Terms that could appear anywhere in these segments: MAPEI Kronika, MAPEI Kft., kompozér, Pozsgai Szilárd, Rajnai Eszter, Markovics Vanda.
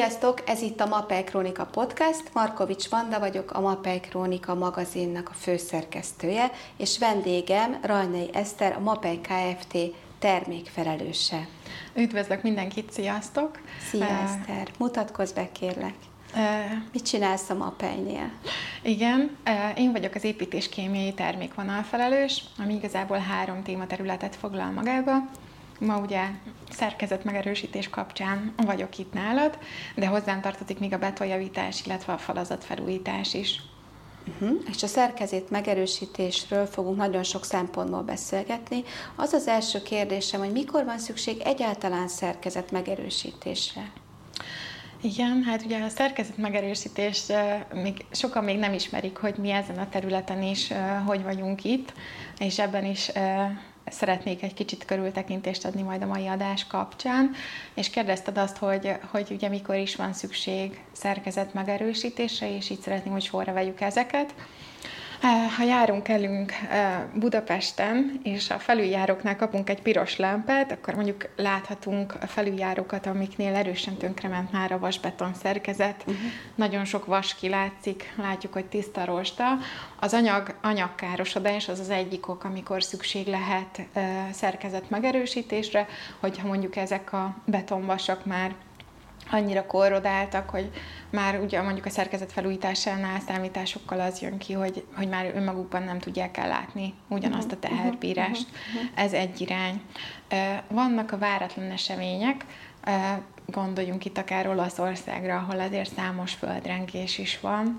Sziasztok! Ez itt a MAPEI Kronika podcast. Markovics Vanda vagyok, a MAPEI Kronika magazinnak a főszerkesztője, és vendégem Rajnai Eszter, a MAPEI Kft. Termékfelelőse. Üdvözlök mindenkit, sziasztok! Szia, Eszter! Mutatkozz be, kérlek! Mit csinálsz a MAPEI-nél? Igen, én vagyok az építéskémiai termékvonalfelelős, ami igazából 3 tématerületet foglal magába. Ma ugye szerkezetmegerősítés kapcsán vagyok itt nálad, de hozzám tartozik még a betonjavítás, illetve a falazatfelújítás is. És a szerkezetmegerősítésről fogunk nagyon sok szempontból beszélgetni. Az az első kérdésem, hogy mikor van szükség egyáltalán szerkezetmegerősítésre? Igen, hát ugye a szerkezetmegerősítés, sokan még nem ismerik, hogy mi ezen a területen is, hogy vagyunk itt, és ebben is szeretnék egy kicsit körültekintést adni majd a mai adás kapcsán, és kérdezted azt, hogy ugye mikor is van szükség szerkezetmegerősítésre, és így szeretném, hogy sorra vegyük ezeket. Ha járunk-elünk Budapesten, és a felüljáróknál kapunk egy piros lámpát, akkor mondjuk láthatunk felüljárókat, amiknél erősen tönkrement már a vasbeton szerkezet. Nagyon sok vas kilátszik, látjuk, hogy tiszta rosta. Az anyagkárosodás az az egyik ok, amikor szükség lehet szerkezetmegerősítésre, hogyha mondjuk ezek a betonvasak már annyira korrodáltak, hogy már ugye mondjuk a szerkezet felújításánál számításokkal az jön ki, hogy már önmagukban nem tudják ellátni ugyanazt a teherbírást. Ez egy irány. Vannak a váratlan események, gondoljunk itt akár Olaszországra, ahol azért számos földrengés is van,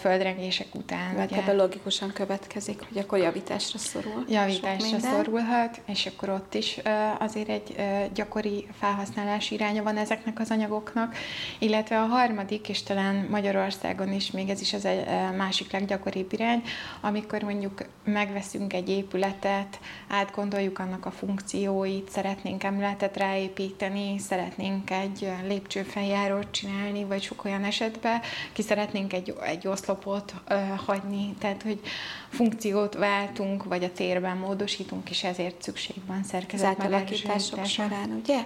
földrengések után. Mert ebben logikusan következik, hogy akkor javításra szorul. Javításra szorulhat, és akkor ott is azért egy gyakori felhasználás iránya van ezeknek az anyagoknak. Illetve a harmadik, és talán Magyarországon is, még ez is az egy másik leggyakoribb irány, amikor mondjuk megveszünk egy épületet, átgondoljuk annak a funkcióit, szeretnénk emeletet ráépíteni, szeretnénk egy lépcsőfeljárót csinálni, vagy sok olyan esetben ki szeretnénk egy oszlopot hagyni, tehát hogy funkciót váltunk, vagy a térben módosítunk, és ezért szükség van szerkezetmegerősítésre. Az átalakítások során, ugye?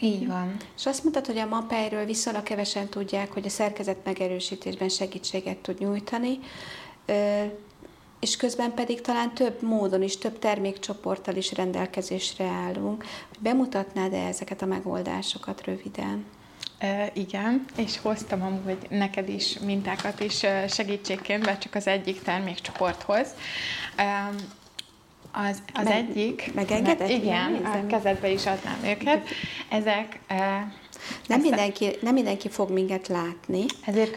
Így van. És azt mondtad, hogy a MAPEI-ről viszonylag kevesen tudják, hogy a szerkezetmegerősítésben segítséget tud nyújtani, és közben pedig talán több módon is, több termékcsoporttal is rendelkezésre állunk. Bemutatnád-e ezeket a megoldásokat röviden? Igen, és hoztam amúgy neked is mintákat is segítségként, bár csak az egyik termékcsoporthoz. Az egyik... Megengedett? Igen, a kezedbe is adnám őket. Ezek... Nem mindenki fog minket látni,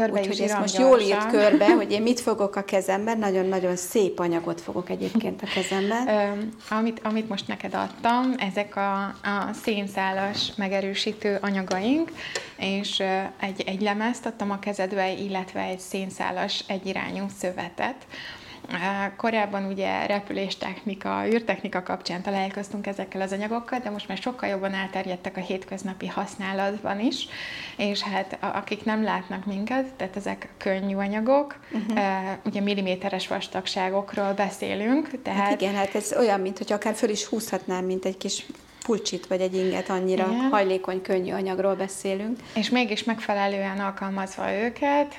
úgyhogy ezt most jól írt körbe, hogy én mit fogok a kezemben, nagyon-nagyon szép anyagot fogok egyébként a kezemben. Amit most neked adtam, ezek a szénszálas megerősítő anyagaink, és egy lemezt adtam a kezedbe, illetve egy szénszálas egyirányú szövetet. Korábban ugye repüléstechnika, űrtechnika kapcsán találkoztunk ezekkel az anyagokkal, de most már sokkal jobban elterjedtek a hétköznapi használatban is, és hát akik nem látnak minket, tehát ezek könnyű anyagok, ugye milliméteres vastagságokról beszélünk. Tehát... Hát igen, hát ez olyan, mint hogy akár föl is húzhatnám, mint egy kis pulcsit vagy egy inget, annyira hajlékony, könnyű anyagról beszélünk. És mégis megfelelően alkalmazva őket,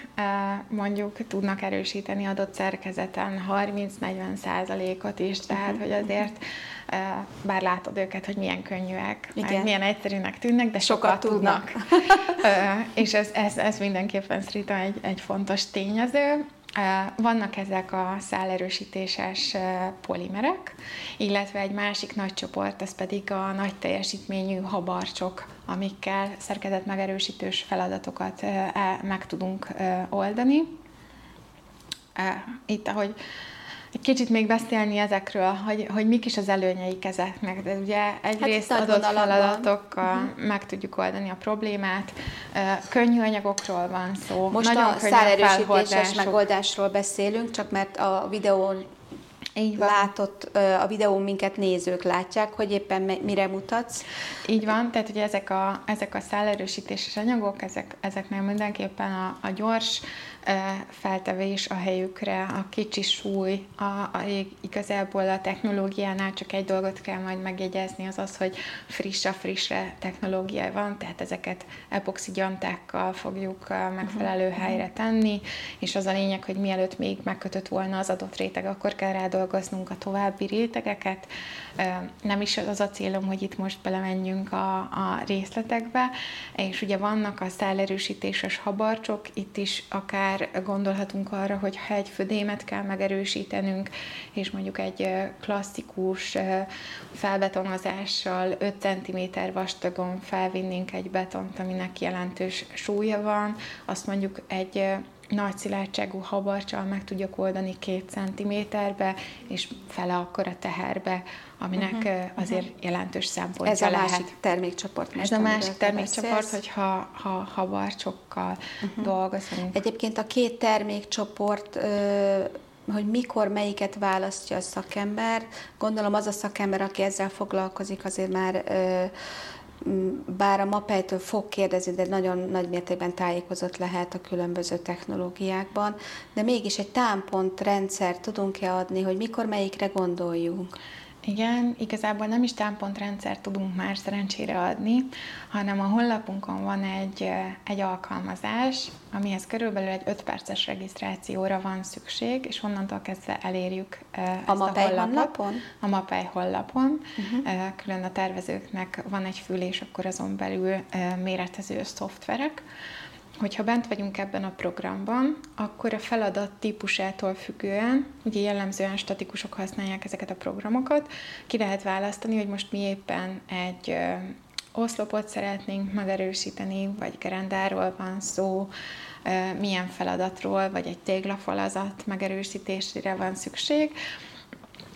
mondjuk tudnak erősíteni adott szerkezeten 30-40%-ot is, tehát hogy azért, bár látod őket, hogy milyen könnyűek, milyen egyszerűnek tűnnek, de sokat tudnak. És ez mindenképpen szerintem egy fontos tényező. Vannak ezek a szálerősítéses polimerek, illetve egy másik nagy csoport, ez pedig a nagy teljesítményű habarcsok, amikkel szerkezetmegerősítős feladatokat meg tudunk oldani. Itt, ahogy egy kicsit még beszélni ezekről, hogy mik is az előnyeik ezeknek. De ugye egyrészt adott feladatokkal meg tudjuk oldani a problémát. Könnyű anyagokról van szó. Most nagyon a szálerősítéses megoldásról beszélünk, csak mert a videón minket nézők látják, hogy éppen mire mutatsz. Így van, tehát ugye ezek a szálerősítéses anyagok, ezeknél mindenképpen a gyors feltevés a helyükre, a kicsi súly, igazából a technológiánál csak egy dolgot kell majd megjegyezni, az az, hogy friss-frissre technológia van, tehát ezeket epoxi gyantákkal fogjuk megfelelő helyre tenni, és az a lényeg, hogy mielőtt még megkötött volna az adott réteg, akkor kell rádolgoznunk a további rétegeket. Nem is az a célom, hogy itt most belemenjünk a részletekbe, és ugye vannak a szálerősítéses habarcsok, itt is akár gondolhatunk arra, hogy ha egy födémet kell megerősítenünk, és mondjuk egy klasszikus felbetonozással 5 cm vastagon felvinnénk egy betont, aminek jelentős súlya van, azt mondjuk egy nagy szilárdságú habarccsal meg tudjuk oldani 2 cm-be, és fele akkora teherbe, aminek azért jelentős szempontja lehet. Ez a másik termékcsoport. Ez a másik termékcsoport, hogyha habarcsokkal dolgozunk. Egyébként a két termékcsoport, hogy mikor melyiket választja a szakember, gondolom az a szakember, aki ezzel foglalkozik, azért már... Bár a MAPEI-től fog kérdezni, de nagyon nagy mértékben tájékozott lehet a különböző technológiákban, de mégis egy támpontrendszert tudunk-e adni, hogy mikor melyikre gondoljunk? Igen, igazából nem is támpontrendszert tudunk már szerencsére adni, hanem a honlapunkon van egy alkalmazás, amihez körülbelül egy 5 perces regisztrációra van szükség, és onnantól kezdve elérjük ezt a MAPEI honlapon? A MAPEI honlapon. Külön a tervezőknek van egy fül, és akkor azon belül méretező szoftverek. Hogyha bent vagyunk ebben a programban, akkor a feladat típusától függően, ugye jellemzően statikusok használják ezeket a programokat, ki lehet választani, hogy most mi éppen egy oszlopot szeretnénk megerősíteni, vagy gerendáról van szó, milyen feladatról, vagy egy téglafalazat megerősítésére van szükség,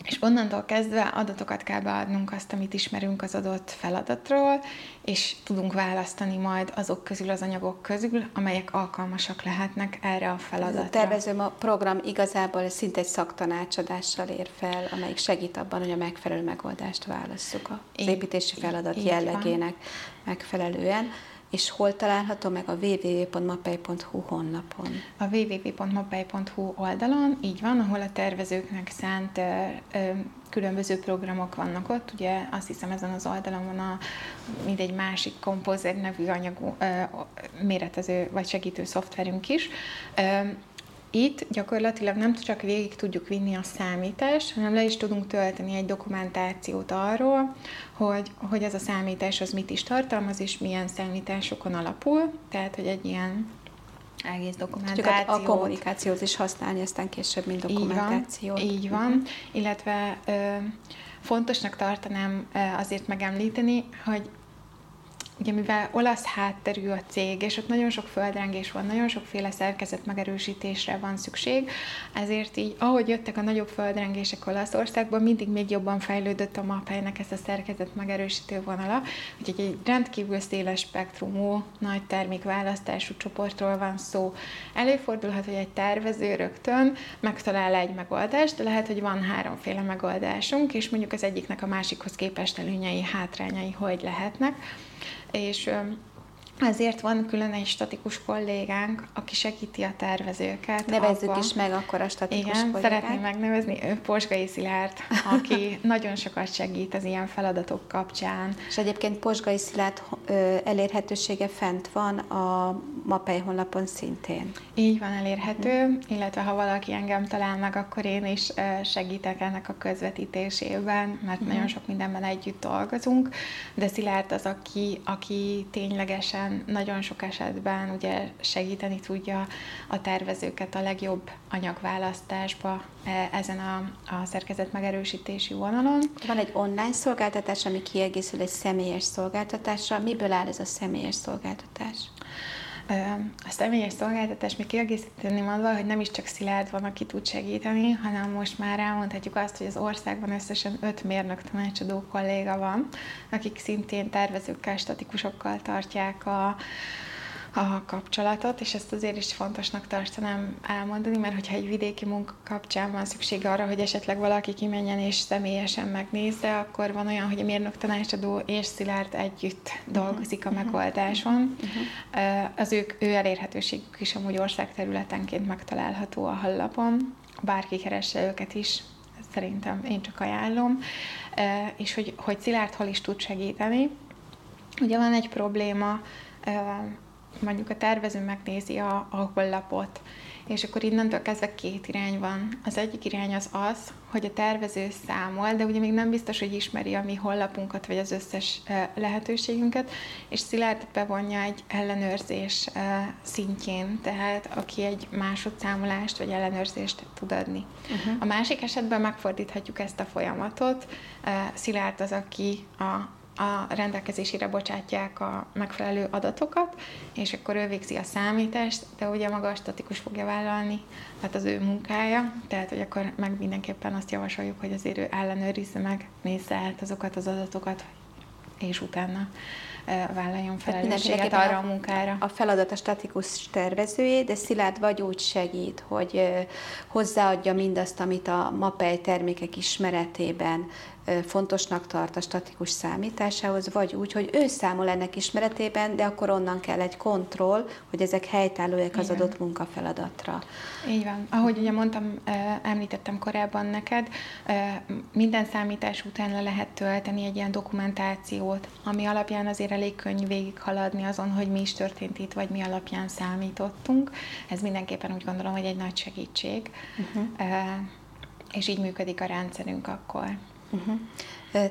és onnantól kezdve adatokat kell beadnunk, azt, amit ismerünk az adott feladatról, és tudunk választani majd azok közül, az anyagok közül, amelyek alkalmasak lehetnek erre a feladatra. A tervező program igazából szinte egy szaktanácsadással ér fel, amelyik segít abban, hogy a megfelelő megoldást válasszuk az építési feladat jellegének megfelelően. És hol található meg? A www.mapei.hu honlapon. A www.mapei.hu oldalon, így van, ahol a tervezőknek szánt különböző programok vannak ott. Ugye azt hiszem ezen az oldalon van mindegy másik kompozér nevű anyagú méretező vagy segítő szoftverünk is. Itt gyakorlatilag nem csak végig tudjuk vinni a számítást, hanem le is tudunk tölteni egy dokumentációt arról, hogy ez a számítás az mit is tartalmaz, és milyen számításokon alapul, tehát hogy egy ilyen egész dokumentációt. A kommunikációt is használni, aztán később, mint dokumentációt. Így van, illetve fontosnak tartanám azért megemlíteni, hogy ugye mivel olasz hátterű a cég, és ott nagyon sok földrengés van, nagyon sokféle szerkezet megerősítésre van szükség, ezért így, ahogy jöttek a nagyobb földrengések Olaszországban, mindig még jobban fejlődött a MAPEI-nek ez a szerkezet megerősítő vonala, hogy egy rendkívül széles spektrumú, nagy termékválasztású csoportról van szó. Előfordulhat, hogy egy tervező rögtön megtalál egy megoldást, de lehet, hogy van háromféle megoldásunk, és mondjuk az egyiknek a másikhoz képest előnyei, hátrányai hogy lehetnek. És ezért van külön egy statikus kollégánk, aki segíti a tervezőket. Nevezzük abban is meg akkor a statikus kollégát. Igen, szeretném megnevezni, ő Pozsgai Szilárd, aki nagyon sokat segít az ilyen feladatok kapcsán. És egyébként Pozsgai Szilárd elérhetősége fent van a MAPEI honlapon szintén. Így van, elérhető, illetve ha valaki engem talál meg, akkor én is segítek ennek a közvetítésében, mert nagyon sok mindenben együtt dolgozunk, de Szilárd az, aki ténylegesen nagyon sok esetben ugye segíteni tudja a tervezőket a legjobb anyagválasztásba ezen a szerkezet megerősítési vonalon. Van egy online szolgáltatás, ami kiegészül egy személyes szolgáltatásra. Miből áll ez a személyes szolgáltatás? A személyes szolgáltatás még kiegészíteném azzal, hogy nem is csak Szilárd van, aki tud segíteni, hanem most már elmondhatjuk azt, hogy az országban összesen 5 mérnök tanácsadó kolléga van, akik szintén tervezőkkel, statikusokkal tartják a a kapcsolatot, és ezt azért is fontosnak tartanám elmondani, mert hogyha egy vidéki munka kapcsán van szükség arra, hogy esetleg valaki kimenjen és személyesen megnézze, akkor van olyan, hogy a mérnök tanácsadó és Szilárd együtt dolgozik a megoldáson. Az ő elérhetőségük is amúgy országterületenként megtalálható a honlapon, bárki keresse őket is, szerintem én csak ajánlom, és hogy Szilárd hol is tud segíteni. Ugye van egy probléma, mondjuk a tervező megnézi a honlapot, és akkor innentől kezdve két irány van. Az egyik irány az, hogy a tervező számol, de ugye még nem biztos, hogy ismeri a mi honlapunkat, vagy az összes lehetőségünket, és Szilárd bevonja egy ellenőrzés szintjén, tehát aki egy másodszámolást vagy ellenőrzést tud adni. A másik esetben megfordíthatjuk ezt a folyamatot. Szilárd az, aki a rendelkezésére bocsátják a megfelelő adatokat, és akkor ő végzi a számítást, de ugye maga a statikus fogja vállalni, hát az ő munkája, tehát hogy akkor meg mindenképpen azt javasoljuk, hogy azért ő ellenőrizze meg, nézze át azokat az adatokat, és utána vállaljon felelősséget arra a munkára. A feladat a statikus tervezőjé, de Szilárd vagy úgy segít, hogy hozzáadja mindazt, amit a MAPEI termékek ismeretében fontosnak tart a statikus számításához, vagy úgy, hogy ő számol ennek ismeretében, de akkor onnan kell egy kontroll, hogy ezek helytállóak az adott munkafeladatra. Így van. Ahogy ugye mondtam, említettem korábban neked, minden számítás után le lehet tölteni egy ilyen dokumentációt, ami alapján azért elég könnyű végighaladni azon, hogy mi is történt itt, vagy mi alapján számítottunk. Ez mindenképpen úgy gondolom, hogy egy nagy segítség, és így működik a rendszerünk akkor.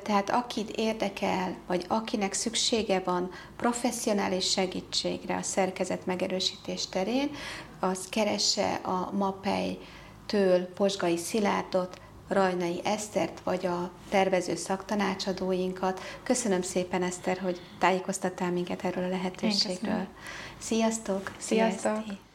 Tehát akit érdekel, vagy akinek szüksége van professzionális segítségre a szerkezet megerősítés terén, az keresse a MAPEI-től Pozsgai Szilárdot, Rajnai Esztert, vagy a tervező szaktanácsadóinkat. Köszönöm szépen, Eszter, hogy tájékoztattál minket erről a lehetőségről. Sziasztok! Sziasztok!